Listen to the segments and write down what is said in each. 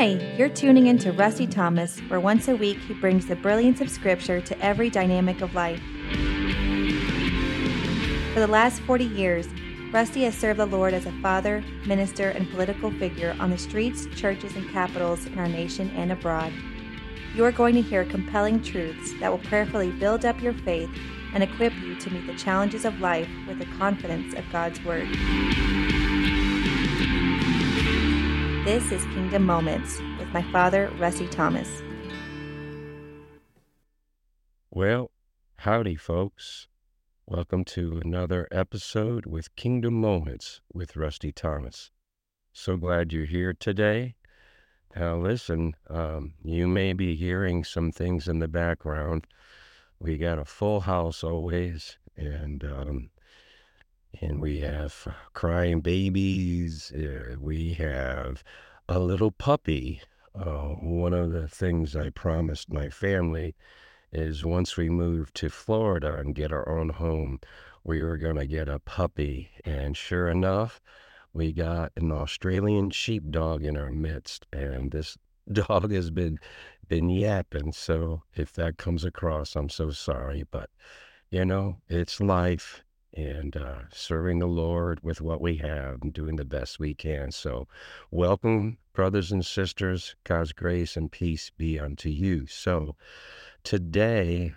Hi, you're tuning in to Rusty Thomas, where once a week he brings the brilliance of Scripture to every dynamic of life. For the last 40 years, Rusty has served the Lord as a father, minister, and political figure on the streets, churches, and capitals in our nation and abroad. You are going to hear compelling truths that will prayerfully build up your faith and equip you to meet the challenges of life with the confidence of God's Word. This is Kingdom Moments with my father, Rusty Thomas. Well, howdy, folks. Welcome to another episode with Kingdom Moments with Rusty Thomas. So glad you're here today. Now, listen, you may be hearing some things in the background. We got a full house always, and we have crying babies. We have a little puppy. One of the things I promised my family is once we move to Florida and get our own home, we were going to get a puppy. And sure enough, we got an Australian sheepdog in our midst. And this dog has been yapping. So if that comes across, I'm so sorry. But, you know, it's life. And serving the Lord with what we have and doing the best we can. So welcome, brothers and sisters. God's grace and peace be unto you. So today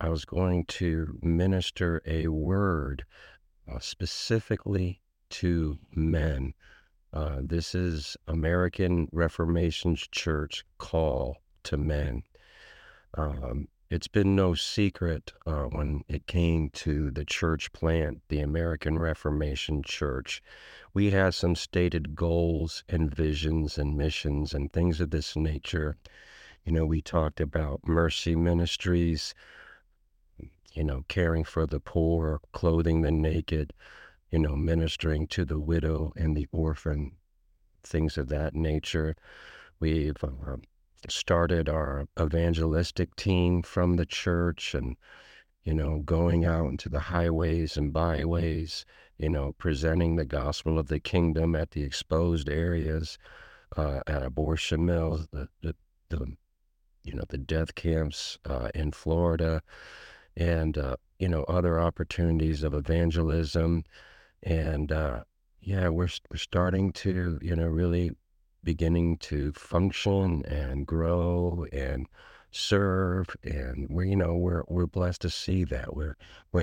I was going to minister a word specifically to men. This is American Reformation Church call to men. It's been no secret when it came to the church plant, the American Reformation Church. We had some stated goals and visions and missions and things of this nature. You know, we talked about mercy ministries, you know, caring for the poor, clothing the naked, you know, ministering to the widow and the orphan, things of that nature. We've started our evangelistic team from the church and, you know, going out into the highways and byways, you know, presenting the gospel of the kingdom at the exposed areas, at abortion mills, the death camps in Florida, and, you know, other opportunities of evangelism. And, we're starting to, you know, really beginning to function and grow and serve, and we're blessed to see that we're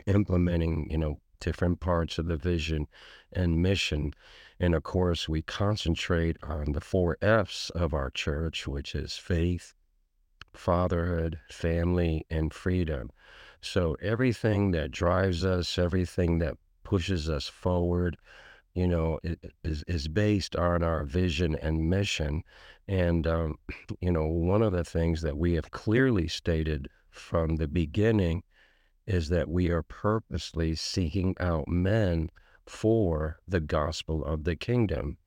implementing, you know, different parts of the vision and mission. And of course we concentrate on the 4 F's of our church, which is faith, fatherhood, family, and freedom. So everything that drives us, everything that pushes us forward, you know, it is based on our vision and mission. And, you know, one of the things that we have clearly stated from the beginning is that we are purposely seeking out men for the gospel of the kingdom.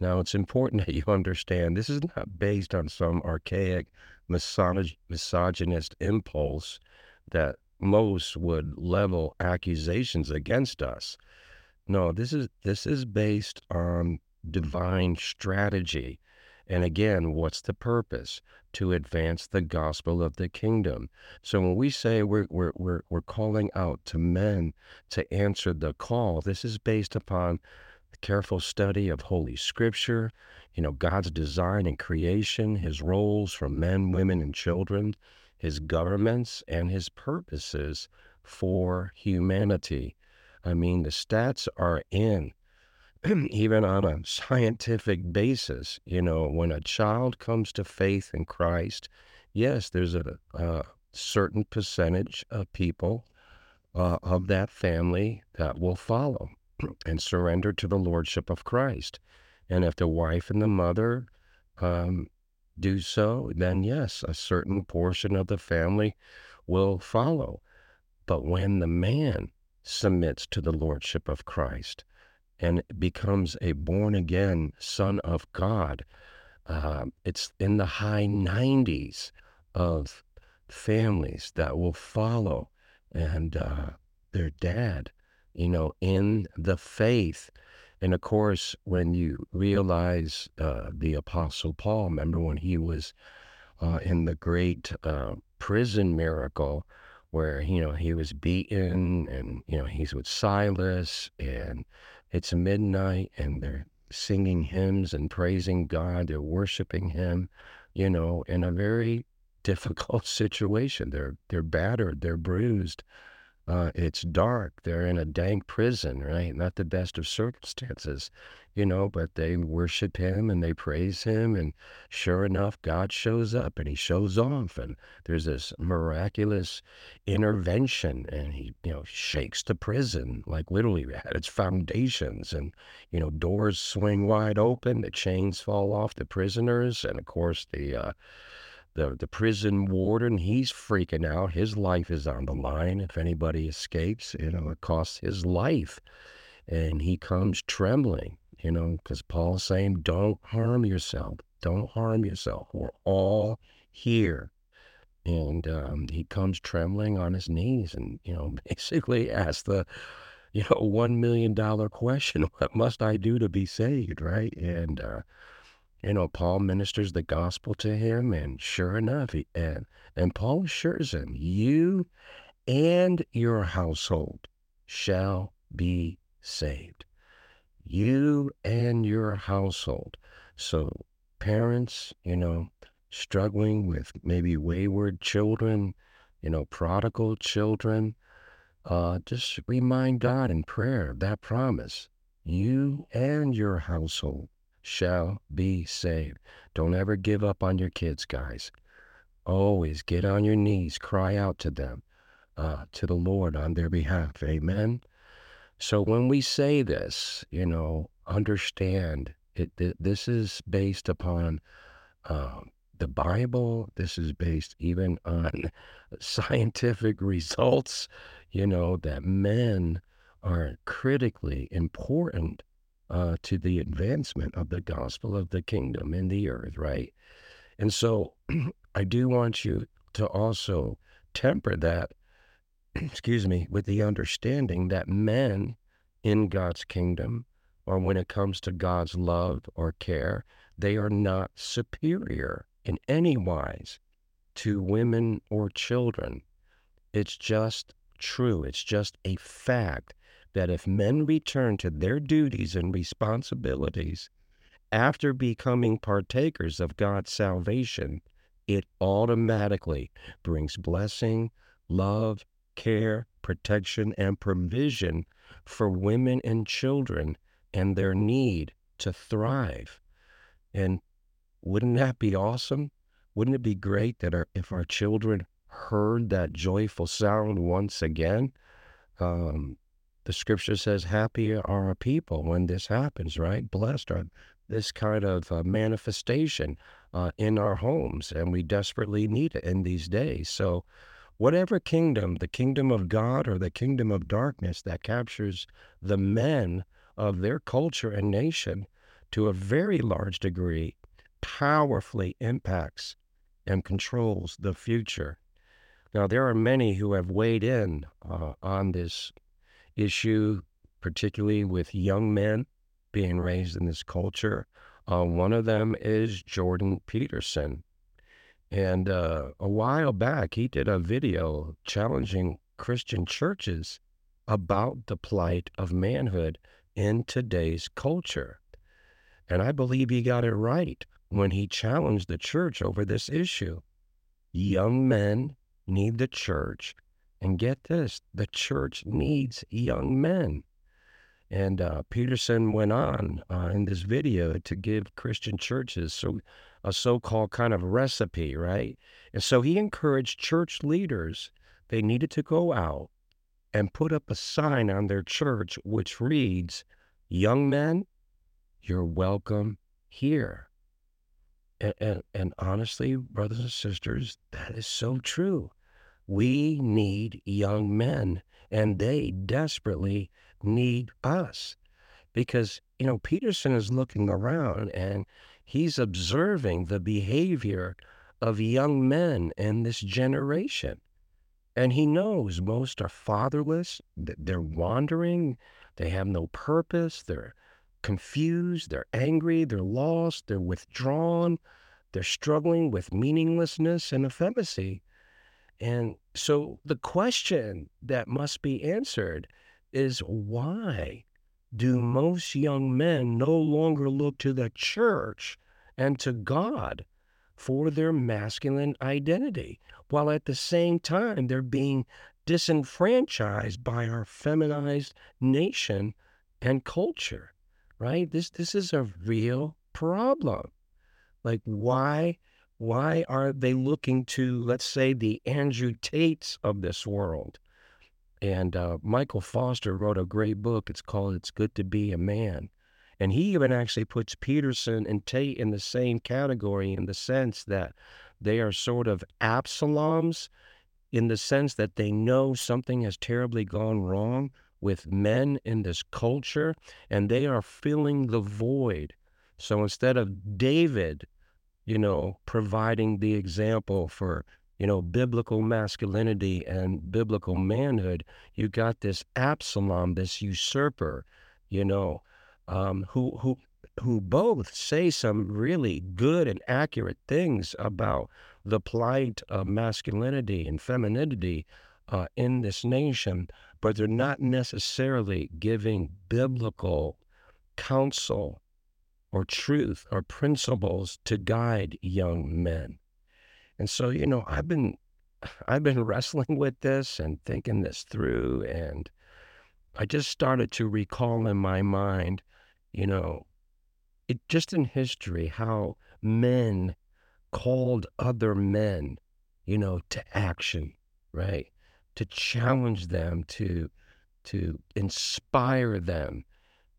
Now, it's important that you understand this is not based on some archaic misogynist impulse that most would level accusations against us. No, this is based on divine strategy. And again, what's the purpose? To advance the gospel of the kingdom. So when we say we're calling out to men to answer the call, this is based upon careful study of Holy Scripture, you know, God's design and creation, his roles for men, women, and children, his governments, and his purposes for humanity. I mean, the stats are in, even on a scientific basis. You know, when a child comes to faith in Christ, yes, there's a certain percentage of people of that family that will follow and surrender to the lordship of Christ. And if the wife and the mother do so, then yes, a certain portion of the family will follow. But when the man submits to the lordship of Christ and becomes a born-again son of God, it's in the high 90s of families that will follow and their dad, you know, in the faith. And of course, when you realize the Apostle Paul, remember when he was in the great prison miracle where, you know, he was beaten and, you know, he's with Silas and it's midnight and they're singing hymns and praising God, they're worshiping him, you know, in a very difficult situation. They're battered, they're bruised. It's dark, they're in a dank prison, right? Not the best of circumstances, you know, but they worship him and they praise him. And sure enough, God shows up and he shows off. And there's this miraculous intervention and he, you know, shakes the prison, like literally at its foundations. And, you know, doors swing wide open, the chains fall off the prisoners. And of course, the prison warden, he's freaking out. His life is on the line. If anybody escapes, you know, it costs his life. And he comes trembling, you know, because Paul's saying, don't harm yourself. Don't harm yourself. We're all here. And he comes trembling on his knees and, you know, basically asks the, you know, $1 million question, what must I do to be saved, right? And, you know, Paul ministers the gospel to him, and sure enough, and Paul assures him, you and your household shall be saved. You and your household. So parents, you know, struggling with maybe wayward children, you know, prodigal children, just remind God in prayer of that promise. You and your household shall be saved. Don't ever give up on your kids, guys. Always get on your knees, cry out to them, to the Lord on their behalf. Amen. So when we say this, you know, understand it. This is based upon the Bible. This is based even on scientific results, you know, that men are critically important to the advancement of the gospel of the kingdom in the earth, right? And so I do want you to also temper that, with the understanding that men in God's kingdom, or when it comes to God's love or care, they are not superior in any wise to women or children. It's just true. It's just a fact that if men return to their duties and responsibilities after becoming partakers of God's salvation, it automatically brings blessing, love, care, protection, and provision for women and children and their need to thrive. And wouldn't that be awesome? Wouldn't it be great that if our children heard that joyful sound once again? The scripture says, happy are a people when this happens, right? Blessed are this kind of manifestation in our homes, and we desperately need it in these days. So whatever kingdom, the kingdom of God or the kingdom of darkness that captures the men of their culture and nation to a very large degree, powerfully impacts and controls the future. Now, there are many who have weighed in on this issue, particularly with young men being raised in this culture. One of them is Jordan Peterson. And a while back, he did a video challenging Christian churches about the plight of manhood in today's culture. And I believe he got it right when he challenged the church over this issue. Young men need the church. And get this, the church needs young men. And Peterson went on in this video to give Christian churches a so-called kind of recipe, right? And so he encouraged church leaders, they needed to go out and put up a sign on their church which reads, young men, you're welcome here. And honestly, brothers and sisters, that is so true. We need young men, and they desperately need us. Because, you know, Peterson is looking around, and he's observing the behavior of young men in this generation. And he knows most are fatherless, they're wandering, they have no purpose, they're confused, they're angry, they're lost, they're withdrawn, they're struggling with meaninglessness and effeminacy. And so the question that must be answered is, why do most young men no longer look to the church and to God for their masculine identity, while at the same time they're being disenfranchised by our feminized nation and culture, right? This is a real problem. Like, why are they looking to, let's say, the Andrew Tates of this world? And Michael Foster wrote a great book. It's called It's Good to Be a Man. And he even actually puts Peterson and Tate in the same category, in the sense that they are sort of Absaloms, in the sense that they know something has terribly gone wrong with men in this culture, and they are filling the void. So instead of David, providing the example for, biblical masculinity and biblical manhood, you got this Absalom, this usurper, who both say some really good and accurate things about the plight of masculinity and femininity in this nation, but they're not necessarily giving biblical counsel or truth or principles to guide young men. And so, I've been wrestling with this and thinking this through, and I just started to recall in my mind, just in history, how men called other men, to action, right? To challenge them, to inspire them,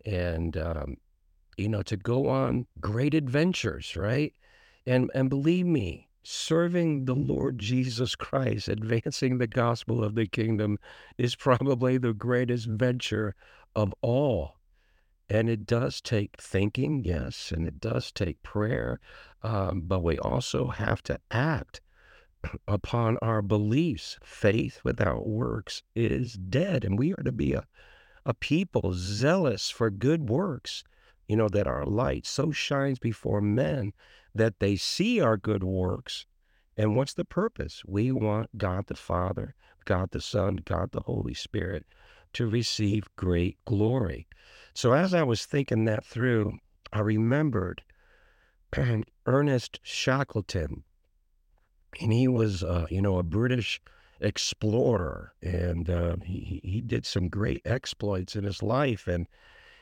and, to go on great adventures, right? And believe me, serving the Lord Jesus Christ, advancing the gospel of the kingdom, is probably the greatest venture of all. And it does take thinking, yes, and it does take prayer, but we also have to act upon our beliefs. Faith without works is dead, and we are to be a people zealous for good works, that our light so shines before men that they see our good works. And what's the purpose? We want God the Father, God the Son, God the Holy Spirit to receive great glory. So as I was thinking that through, I remembered Ernest Shackleton, and he was, a British explorer, and he did some great exploits in his life, and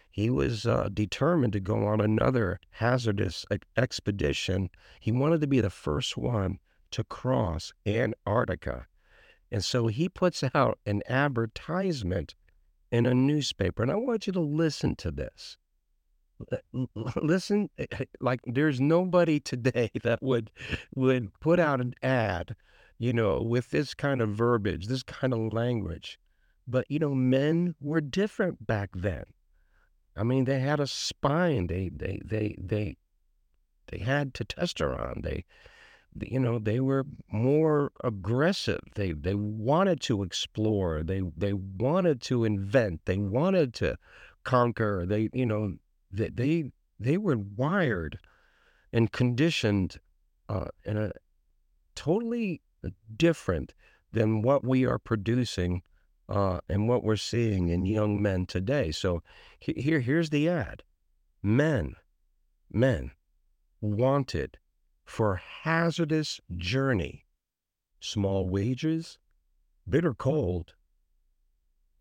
he was determined to go on another hazardous expedition. He wanted to be the first one to cross Antarctica. And so he puts out an advertisement in a newspaper. And I want you to listen to this. Listen, like, there's nobody today that would put out an ad, with this kind of verbiage, this kind of language. But, men were different back then. I mean, they had a spine. They had testosterone. They were more aggressive. They wanted to explore. They wanted to invent. They wanted to conquer. They were wired and conditioned in a totally different than what we are producing. And what we're seeing in young men today. So here's the ad. Men wanted for hazardous journey, small wages, bitter cold,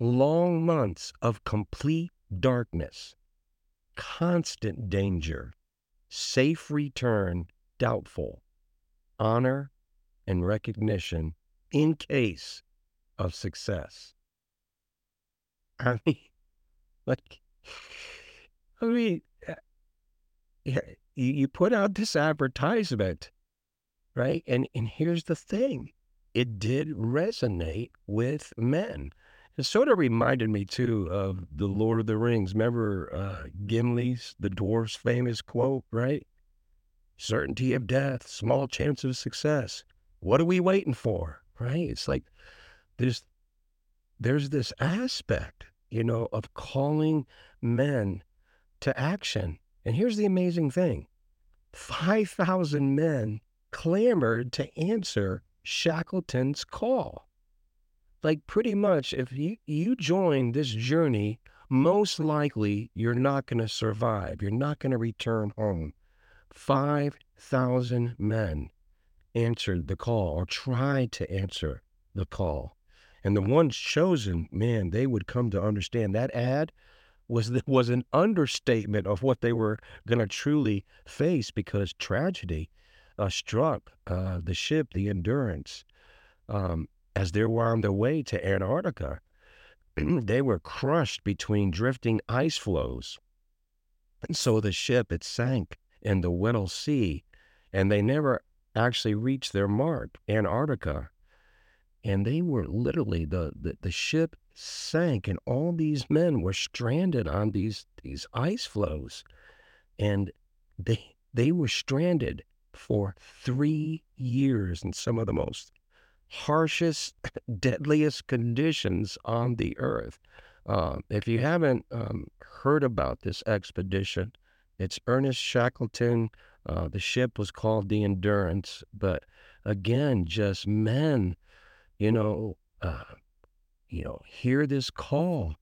long months of complete darkness, constant danger, safe return doubtful, honor and recognition in case of success. You put out this advertisement, right? And here's the thing. It did resonate with men. It sort of reminded me, too, of the Lord of the Rings. Remember Gimli's, the dwarf's famous quote, right? Certainty of death, small chance of success. What are we waiting for, right? It's like there's this aspect, of calling men to action. And here's the amazing thing. 5,000 men clamored to answer Shackleton's call. Like, pretty much, if you join this journey, most likely you're not going to survive. You're not going to return home. 5,000 men answered the call, or tried to answer the call. And the ones chosen, man, they would come to understand that ad was an understatement of what they were going to truly face, because tragedy struck the ship, the Endurance, as they were on their way to Antarctica. They were crushed between drifting ice floes. And so the ship, it sank in the Weddell Sea, and they never actually reached their mark, Antarctica. And they were literally, the ship sank, and all these men were stranded on these ice floes, and they were stranded for 3 years in some of the most harshest, deadliest conditions on the earth. If you haven't heard about this expedition, it's Ernest Shackleton. The ship was called the Endurance, but again, just men, hear this call,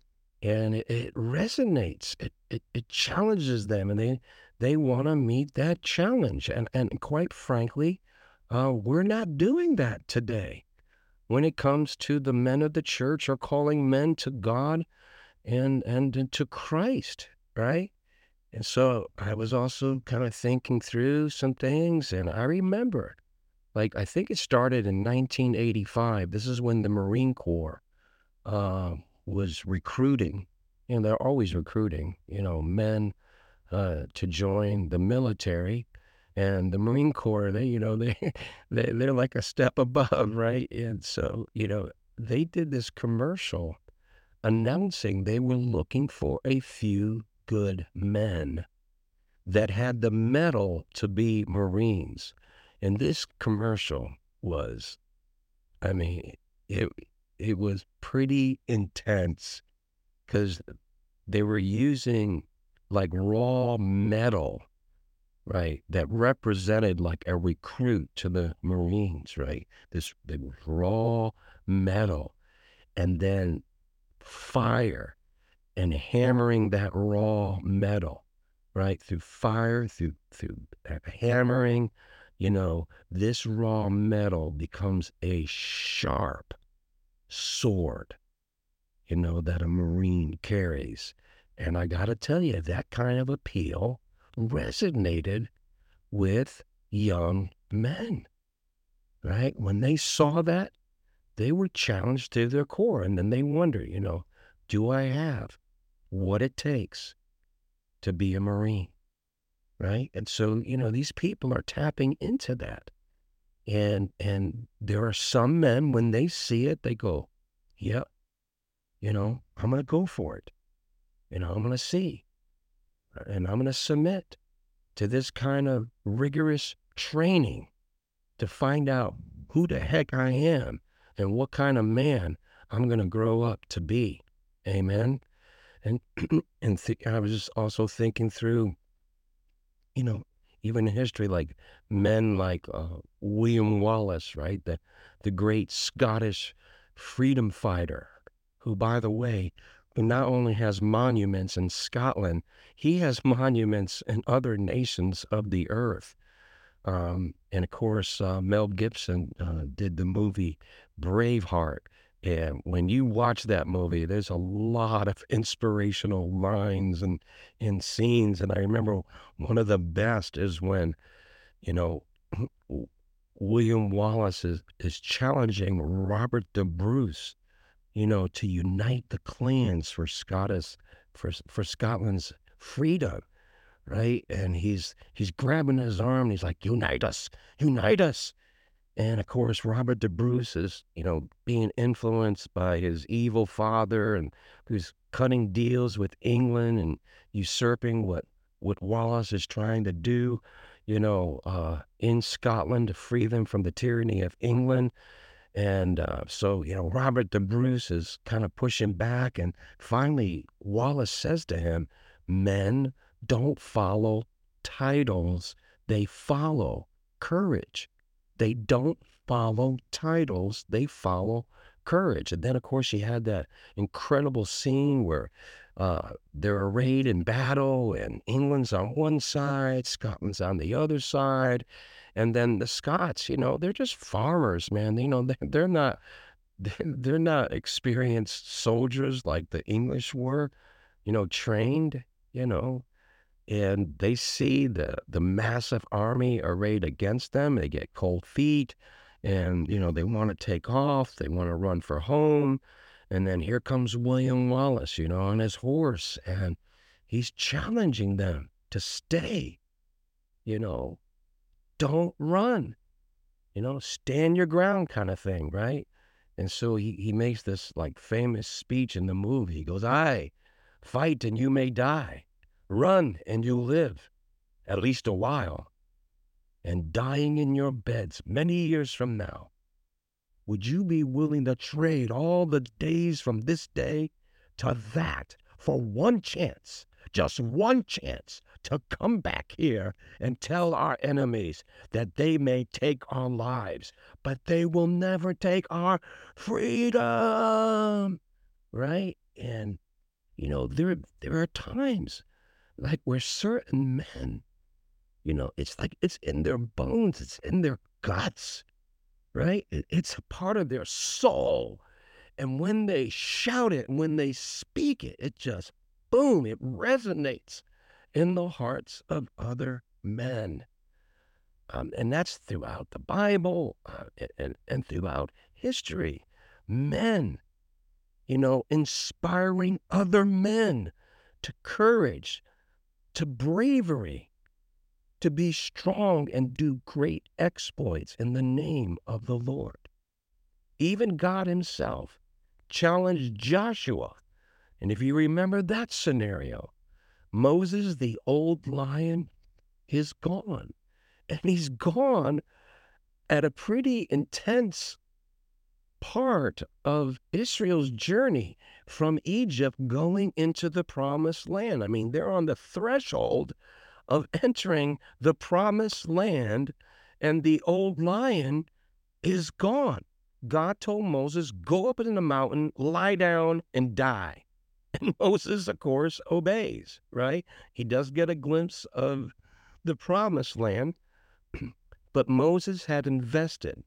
and it resonates. It challenges them, and they want to meet that challenge. And quite frankly, we're not doing that today. When it comes to the men of the church, are calling men to God and to Christ, right? And so I was also kind of thinking through some things, and I remembered, like, I think it started in 1985. This is when the Marine Corps was recruiting, and they're always recruiting, men to join the military. And the Marine Corps, they're like a step above, right? And so, they did this commercial announcing they were looking for a few good men that had the mettle to be Marines. And this commercial was, it was pretty intense, because they were using like raw metal, right, that represented like a recruit to the Marines, right? This raw metal, and then fire, and hammering that raw metal, right, through fire, through hammering, this raw metal becomes a sharp sword, that a Marine carries. And I gotta tell you, that kind of appeal resonated with young men, right? When they saw that, they were challenged to their core, and then they wonder, do I have what it takes to be a Marine, right? And so, these people are tapping into that. And there are some men, when they see it, they go, yep, I'm going to go for it. I'm going to see. And I'm going to submit to this kind of rigorous training to find out who the heck I am and what kind of man I'm going to grow up to be. Amen. And I was just also thinking through, even in history, like men like William Wallace, right? The great Scottish freedom fighter, who, by the way, not only has monuments in Scotland, he has monuments in other nations of the earth. And of course, Mel Gibson did the movie Braveheart. And when you watch that movie, there's a lot of inspirational lines and scenes. And I remember one of the best is when, William Wallace is challenging Robert the Bruce, to unite the clans for Scotland's freedom, right? And he's grabbing his arm, and he's like, unite us. And of course, Robert the Bruce is, being influenced by his evil father, and who's cutting deals with England and usurping what Wallace is trying to do, in Scotland to free them from the tyranny of England. And so, Robert the Bruce is kind of pushing back, and finally Wallace says to him, "Men, don't follow titles. They follow courage. They don't follow titles. They follow courage. And then, of course, you had that incredible scene where they're arrayed in battle, and England's on one side, Scotland's on the other side. And then the Scots, you know, they're just farmers, man. You know, they're not experienced soldiers like the English were, you know, trained, you know. And they see the massive army arrayed against them. They get cold feet, and, you know, they want to take off. They want to run for home. And then here comes William Wallace, you know, on his horse, and he's challenging them to stay, you know. Don't run, you know, stand your ground kind of thing, right? And so he makes this, like, famous speech in the movie. He goes, "I fight and you may die. Run and you live, at least a while. And dying in your beds many years from now, would you be willing to trade all the days from this day to that for one chance, just one chance, to come back here and tell our enemies that they may take our lives, but they will never take our freedom," right? And, you know, there are times, like, where certain men, you know, it's like it's in their bones, it's in their guts, right? It's a part of their soul. And when they shout it, when they speak it, it just, boom, it resonates in the hearts of other men. And that's throughout the Bible and throughout history. Men, you know, inspiring other men to courage, to bravery, to be strong and do great exploits in the name of the Lord. Even God himself challenged Joshua. And if you remember that scenario, Moses, the old lion, is gone. And he's gone at a pretty intense part of Israel's journey from Egypt going into the promised land. I mean, they're on the threshold of entering the promised land, and the old lion is gone. God told Moses, go up in the mountain, lie down, and die. And Moses, of course, obeys, right? He does get a glimpse of the promised land, but Moses had invested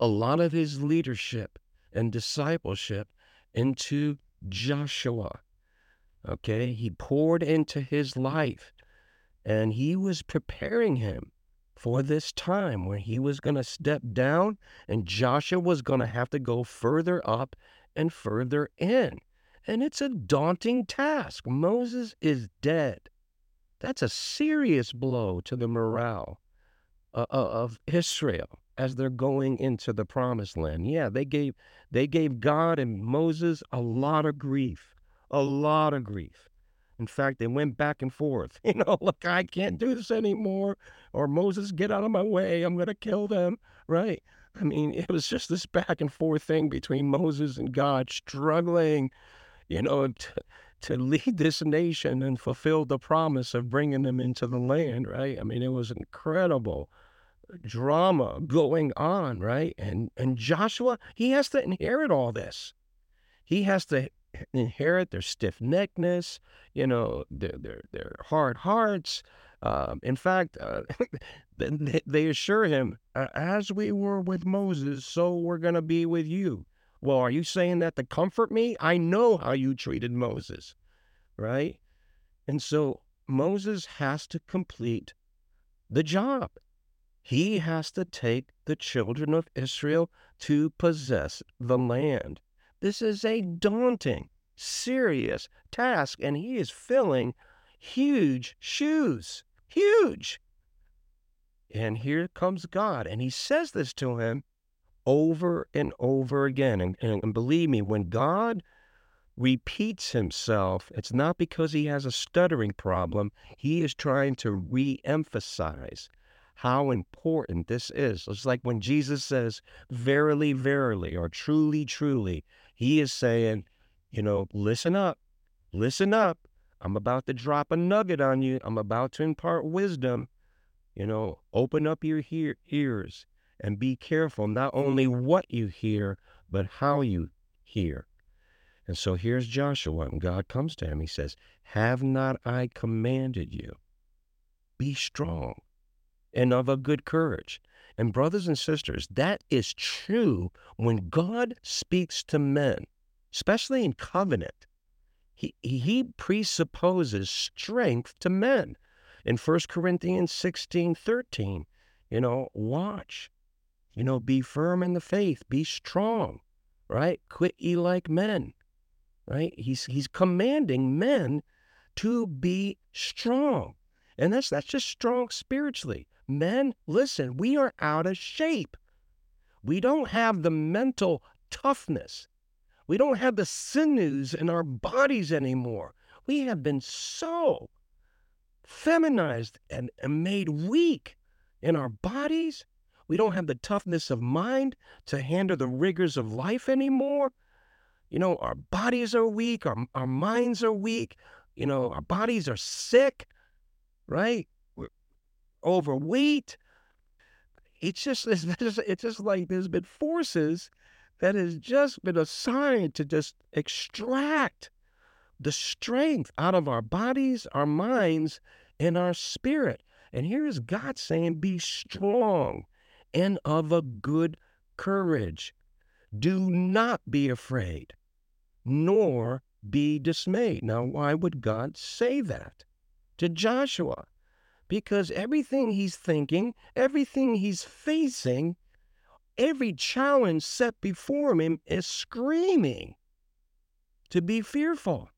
a lot of his leadership and discipleship into Joshua, okay? He poured into his life, and he was preparing him for this time where he was going to step down, and Joshua was going to have to go further up and further in. And it's a daunting task. Moses is dead. That's a serious blow to the morale of Israel as they're going into the promised land. Yeah, they gave God and Moses a lot of grief, a lot of grief. In fact, they went back and forth. You know, look, I can't do this anymore. Or Moses, get out of my way. I'm going to kill them, right? I mean, it was just this back and forth thing between Moses and God, struggling, you know, to lead this nation and fulfill the promise of bringing them into the land, right? I mean, it was incredible drama going on, right? And Joshua, he has to inherit all this. He has to inherit their stiff-neckedness, you know, their hard hearts. In fact, they assure him, as we were with Moses, so we're going to be with you. Well, are you saying that to comfort me? I know how you treated Moses, right? And so Moses has to complete the job. He has to take the children of Israel to possess the land. This is a daunting, serious task, and he is filling huge shoes, huge. And here comes God, and he says this to him over and over again. And believe me, when God repeats himself, it's not because he has a stuttering problem. He is trying to re-emphasize how important this is. It's like when Jesus says, verily, verily, or truly, truly, he is saying, you know, listen up, I'm about to drop a nugget on you. I'm about to impart wisdom. You know, open up your ears and be careful not only what you hear, but how you hear. And so here's Joshua, and God comes to him. He says, have not I commanded you? Be strong and of a good courage. And brothers and sisters, that is true when God speaks to men, especially in covenant. He presupposes strength to men. In 1 Corinthians 16:13, you know, watch, you know, be firm in the faith, be strong, right? Quit ye like men, right? He's commanding men to be strong. And that's just strong spiritually. Men, listen, we are out of shape. We don't have the mental toughness. We don't have the sinews in our bodies anymore. We have been so feminized and made weak in our bodies. We don't have the toughness of mind to handle the rigors of life anymore. You know, our bodies are weak. Our minds are weak. You know, our bodies are sick, right? We're overweight. It's just like there's been forces that has just been assigned to just extract the strength out of our bodies, our minds, and our spirit. And here is God saying, be strong and of a good courage. Do not be afraid, nor be dismayed. Now, why would God say that to Joshua? Because everything he's thinking, everything he's facing, every challenge set before him is screaming to be fearful,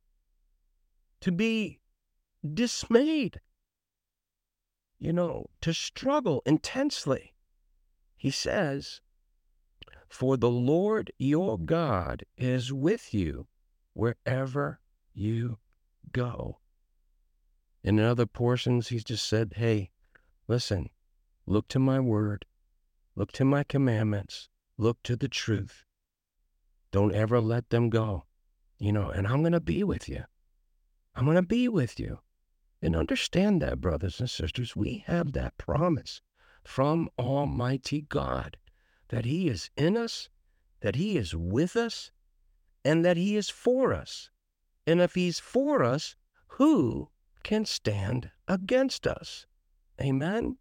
to be dismayed, you know, to struggle intensely. He says, for the Lord your God is with you wherever you go. And in other portions, he's just said, hey, listen, look to my word. Look to my commandments. Look to the truth. Don't ever let them go. You know, and I'm going to be with you. I'm going to be with you. And understand that, brothers and sisters, we have that promise from Almighty God that He is in us, that He is with us, and that He is for us. And if He's for us, who can stand against us? Amen?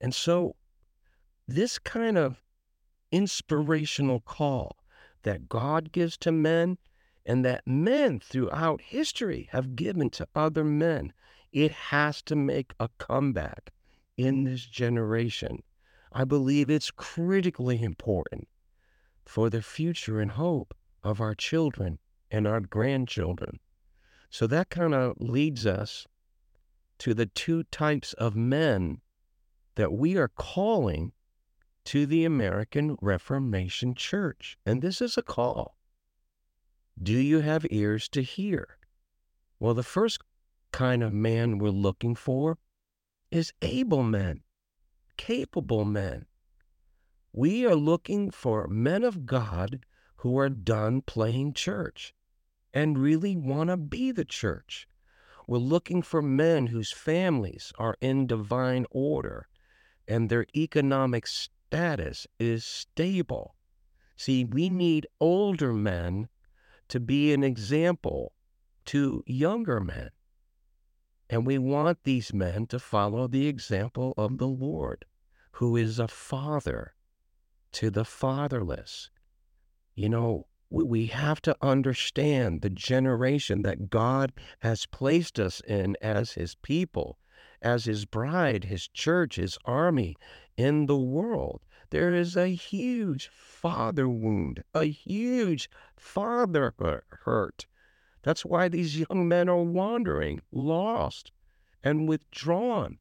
And so, this kind of inspirational call that God gives to men and that men throughout history have given to other men, it has to make a comeback in this generation. I believe it's critically important for the future and hope of our children and our grandchildren. So that kind of leads us to the two types of men that we are calling to the American Reformation Church. And this is a call. Do you have ears to hear? Well, the first kind of man we're looking for is able men, capable men. We are looking for men of God who are done playing church and really want to be the church. We're looking for men whose families are in divine order and their economic status is stable. See, we need older men to be an example to younger men. And we want these men to follow the example of the Lord, who is a father to the fatherless. You know, we have to understand the generation that God has placed us in as His people, as His bride, His church, His army in the world. There is a huge father wound, a huge father hurt. That's why these young men are wandering, lost, and withdrawn.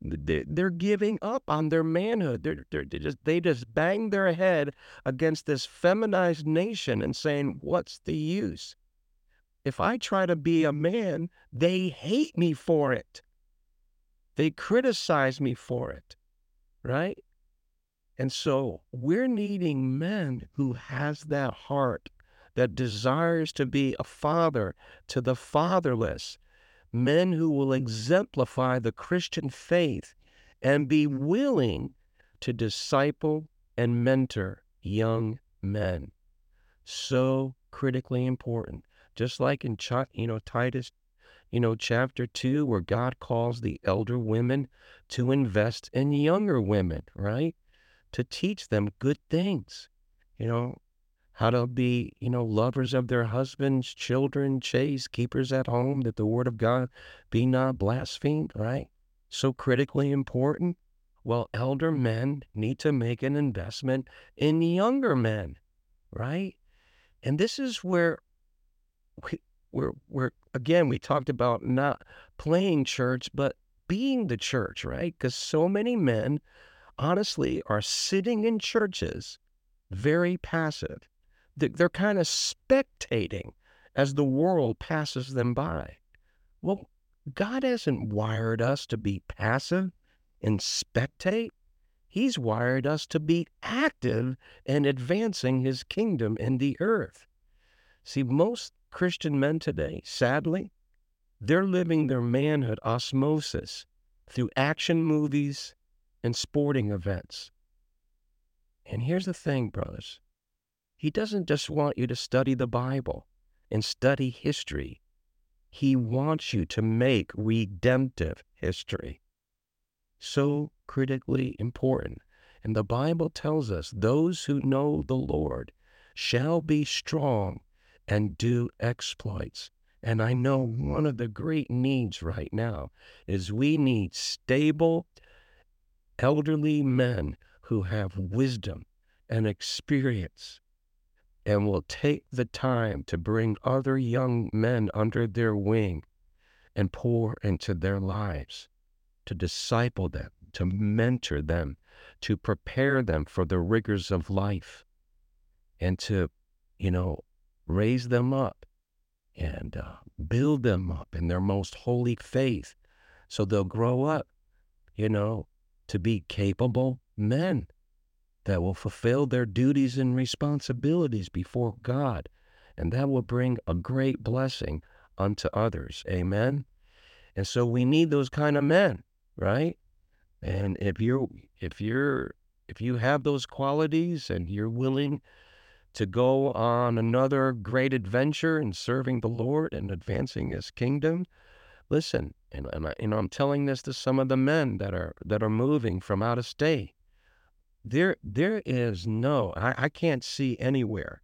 They're giving up on their manhood. They just bang their head against this feminized nation and saying, what's the use? If I try to be a man, they hate me for it. They criticize me for it, right? And so we're needing men who has that heart that desires to be a father to the fatherless, men who will exemplify the Christian faith and be willing to disciple and mentor young men. So critically important. Just like in Titus, chapter 2, where God calls the elder women to invest in younger women, right? To teach them good things, how to be, lovers of their husbands, children, chaste, keepers at home, that the word of God be not blasphemed, right? So critically important. Well, elder men need to make an investment in younger men, right? And this is where we're again, we talked about not playing church, but being the church, right? Because so many men, honestly, are sitting in churches very passive. They're kind of spectating as the world passes them by. Well, God hasn't wired us to be passive and spectate. He's wired us to be active in advancing his kingdom in the earth. See, most Christian men today, sadly, they're living their manhood osmosis through action movies and sporting events. And here's the thing, brothers. He doesn't just want you to study the Bible and study history. He wants you to make redemptive history. So critically important. And the Bible tells us those who know the Lord shall be strong and do exploits. And I know one of the great needs right now is we need stable, elderly men who have wisdom and experience and will take the time to bring other young men under their wing and pour into their lives, to disciple them, to mentor them, to prepare them for the rigors of life, and to, raise them up and build them up in their most holy faith so they'll grow up, to be capable men that will fulfill their duties and responsibilities before God, and that will bring a great blessing unto others. Amen? And so we need those kind of men. Right? And if you have those qualities and you're willing to go on another great adventure in serving the Lord and advancing his kingdom, listen, and I'm telling this to some of the men that are moving from out of state. There is no, I can't see anywhere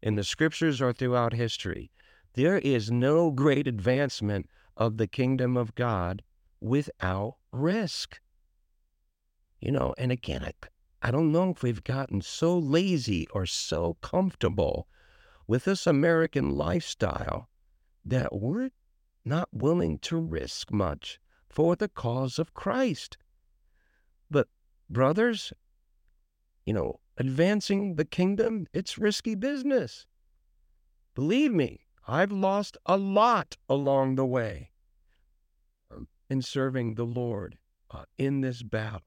in the scriptures or throughout history, there is no great advancement of the kingdom of God without risk. And again, I don't know if we've gotten so lazy or so comfortable with this American lifestyle that we're not willing to risk much for the cause of Christ. But brothers, advancing the kingdom, it's risky business. Believe me, I've lost a lot along the way in serving the Lord in this battle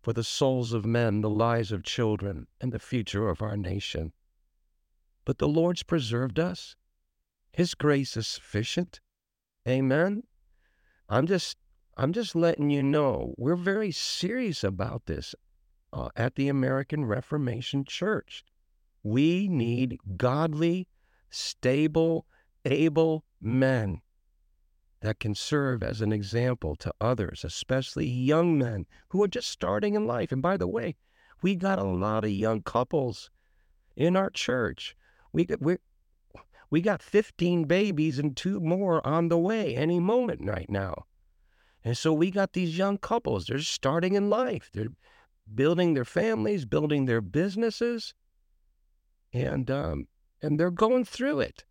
for the souls of men, the lives of children, and the future of our nation. But the Lord's preserved us. His grace is sufficient. Amen? I'm just letting you know, we're very serious about this at the American Reformation Church. We need godly, stable, able men that can serve as an example to others, especially young men who are just starting in life. And by the way, we got a lot of young couples in our church. We got 15 babies and 2 more on the way any moment right now. And so we got these young couples. They're starting in life. They're building their families, building their businesses, and they're going through it.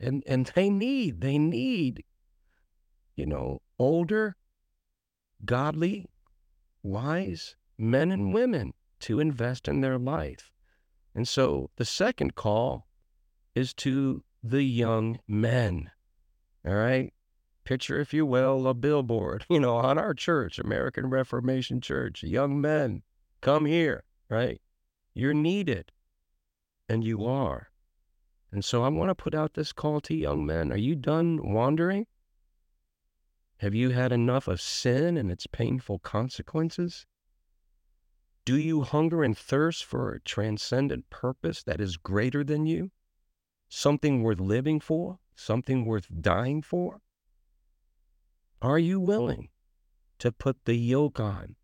And they need older, godly, wise men and women to invest in their life. And so the second call is to the young men. All right? Picture, if you will, a billboard, on our church, American Reformation Church. Young men, come here, right? You're needed, and you are. And so I want to put out this call to young men. Are you done wandering? Have you had enough of sin and its painful consequences? Do you hunger and thirst for a transcendent purpose that is greater than you? Something worth living for? Something worth dying for? Are you willing to put the yoke on,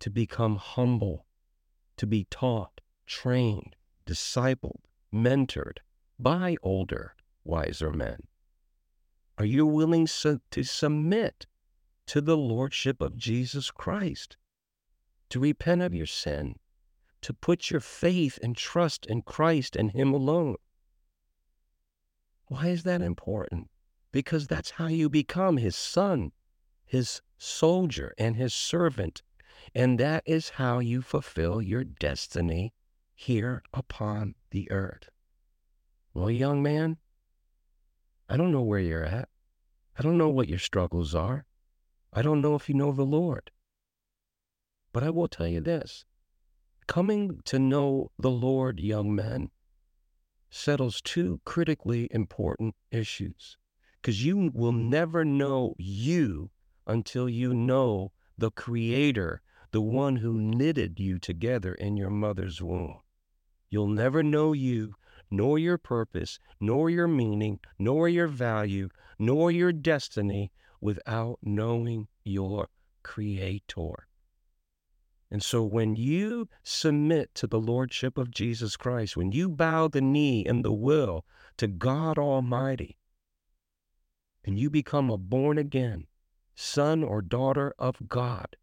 to become humble, to be taught, trained, discipled, mentored by older, wiser men? Are you willing to submit to the lordship of Jesus Christ, to repent of your sin, to put your faith and trust in Christ and Him alone? Why is that important? Because that's how you become His son, His soldier, and His servant. And that is how you fulfill your destiny here upon the earth. Well, young man, I don't know where you're at. I don't know what your struggles are. I don't know if you know the Lord. But I will tell you this. Coming to know the Lord, young men, settles two critically important issues, because you will never know you until you know the Creator, the one who knitted you together in your mother's womb. You'll never know you, nor your purpose, nor your meaning, nor your value, nor your destiny without knowing your Creator. And so when you submit to the lordship of Jesus Christ, when you bow the knee in the will to God Almighty, and you become a born-again son or daughter of God,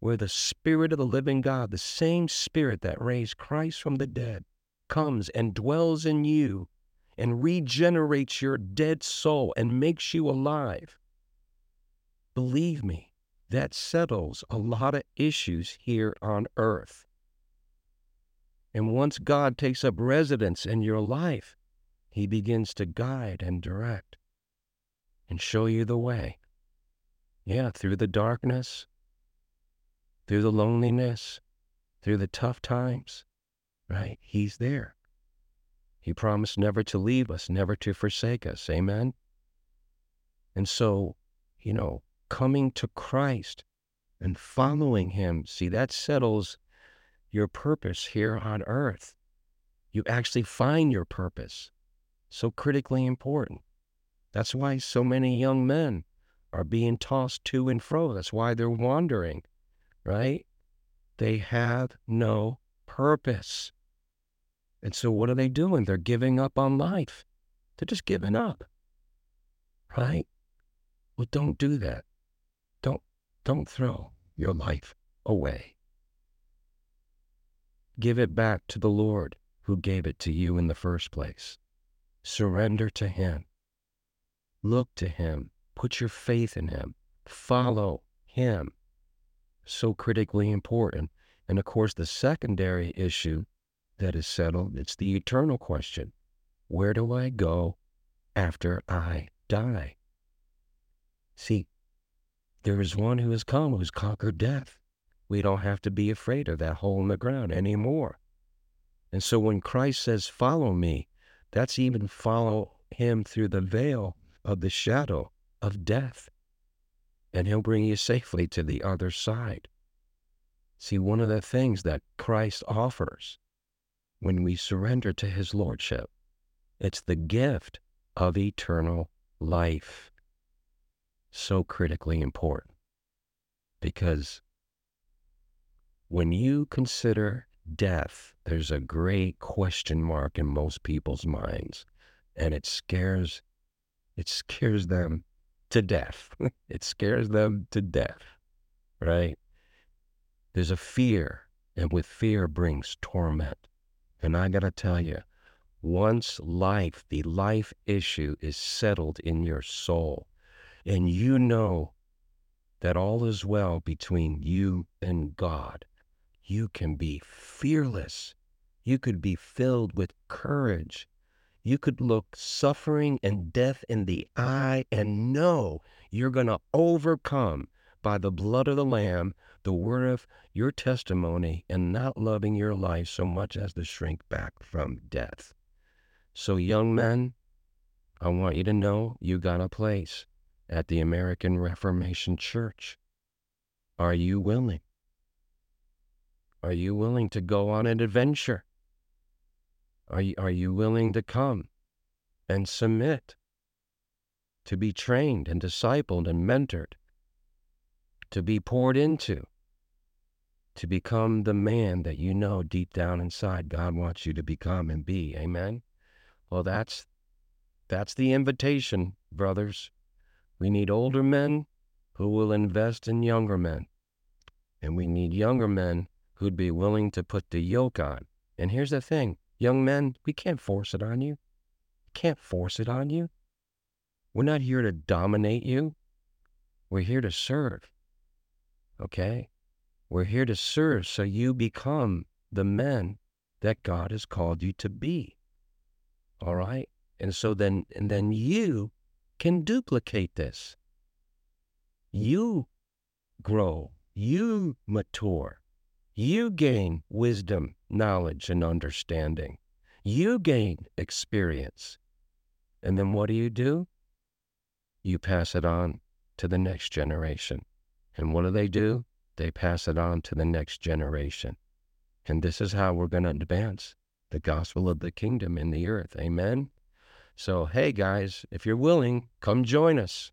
where the Spirit of the living God, the same Spirit that raised Christ from the dead, comes and dwells in you and regenerates your dead soul and makes you alive, believe me, that settles a lot of issues here on earth. And once God takes up residence in your life, He begins to guide and direct and show you the way. Yeah, through the darkness, through the loneliness, through the tough times, right? He's there. He promised never to leave us, never to forsake us. Amen? And so, coming to Christ and following Him, see, that settles your purpose here on earth. You actually find your purpose. So critically important. That's why so many young men are being tossed to and fro. That's why they're wandering, right? They have no purpose. And so what are they doing? They're giving up on life. They're just giving up, right? Well, don't do that. Don't throw your life away. Give it back to the Lord who gave it to you in the first place. Surrender to Him. Look to Him. Put your faith in Him. Follow Him. So critically important. And of course, the secondary issue that is settled, it's the eternal question. Where do I go after I die? See, there is one who has come, who's conquered death. We don't have to be afraid of that hole in the ground anymore. And so when Christ says, follow me, that's even follow Him through the veil of the shadow of death. And He'll bring you safely to the other side. See, one of the things that Christ offers when we surrender to His lordship, it's the gift of eternal life. So critically important, because when you consider death, there's a great question mark in most people's minds, and it scares them to death. It scares them to death, right? There's a fear, and with fear brings torment. And I gotta tell you, once the life issue is settled in your soul, and you know that all is well between you and God, you can be fearless. You could be filled with courage. You could look suffering and death in the eye and know you're going to overcome by the blood of the Lamb, the word of your testimony, and not loving your life so much as to shrink back from death. So young men, I want you to know you got a place at the American Reformation Church. Are you willing? Are you willing to go on an adventure? Are you willing to come and submit, to be trained and discipled and mentored, to be poured into, to become the man that you know deep down inside God wants you to become and be? Amen? Well, that's the invitation, brothers. We need older men who will invest in younger men. And we need younger men who'd be willing to put the yoke on. And here's the thing, young men, we can't force it on you. We can't force it on you. We're not here to dominate you. We're here to serve. Okay? We're here to serve so you become the men that God has called you to be. All right? And so then, and then you can duplicate this. You grow, you mature, you gain wisdom, knowledge, and understanding. You gain experience. And then what do? You pass it on to the next generation. And what do? They pass it on to the next generation. And this is how we're going to advance the gospel of the kingdom in the earth. Amen? So, hey guys, if you're willing, come join us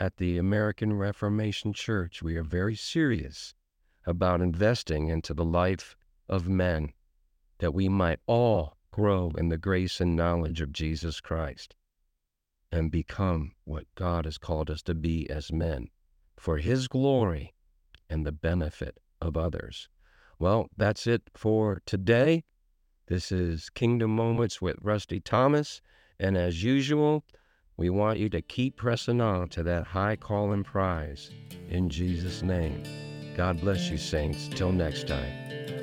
at the American Reformation Church. We are very serious about investing into the life of men that we might all grow in the grace and knowledge of Jesus Christ and become what God has called us to be as men for His glory and the benefit of others. Well, that's it for today. This is Kingdom Moments with Rusty Thomas. And as usual, we want you to keep pressing on to that high call and prize in Jesus' name. God bless you, saints. Till next time.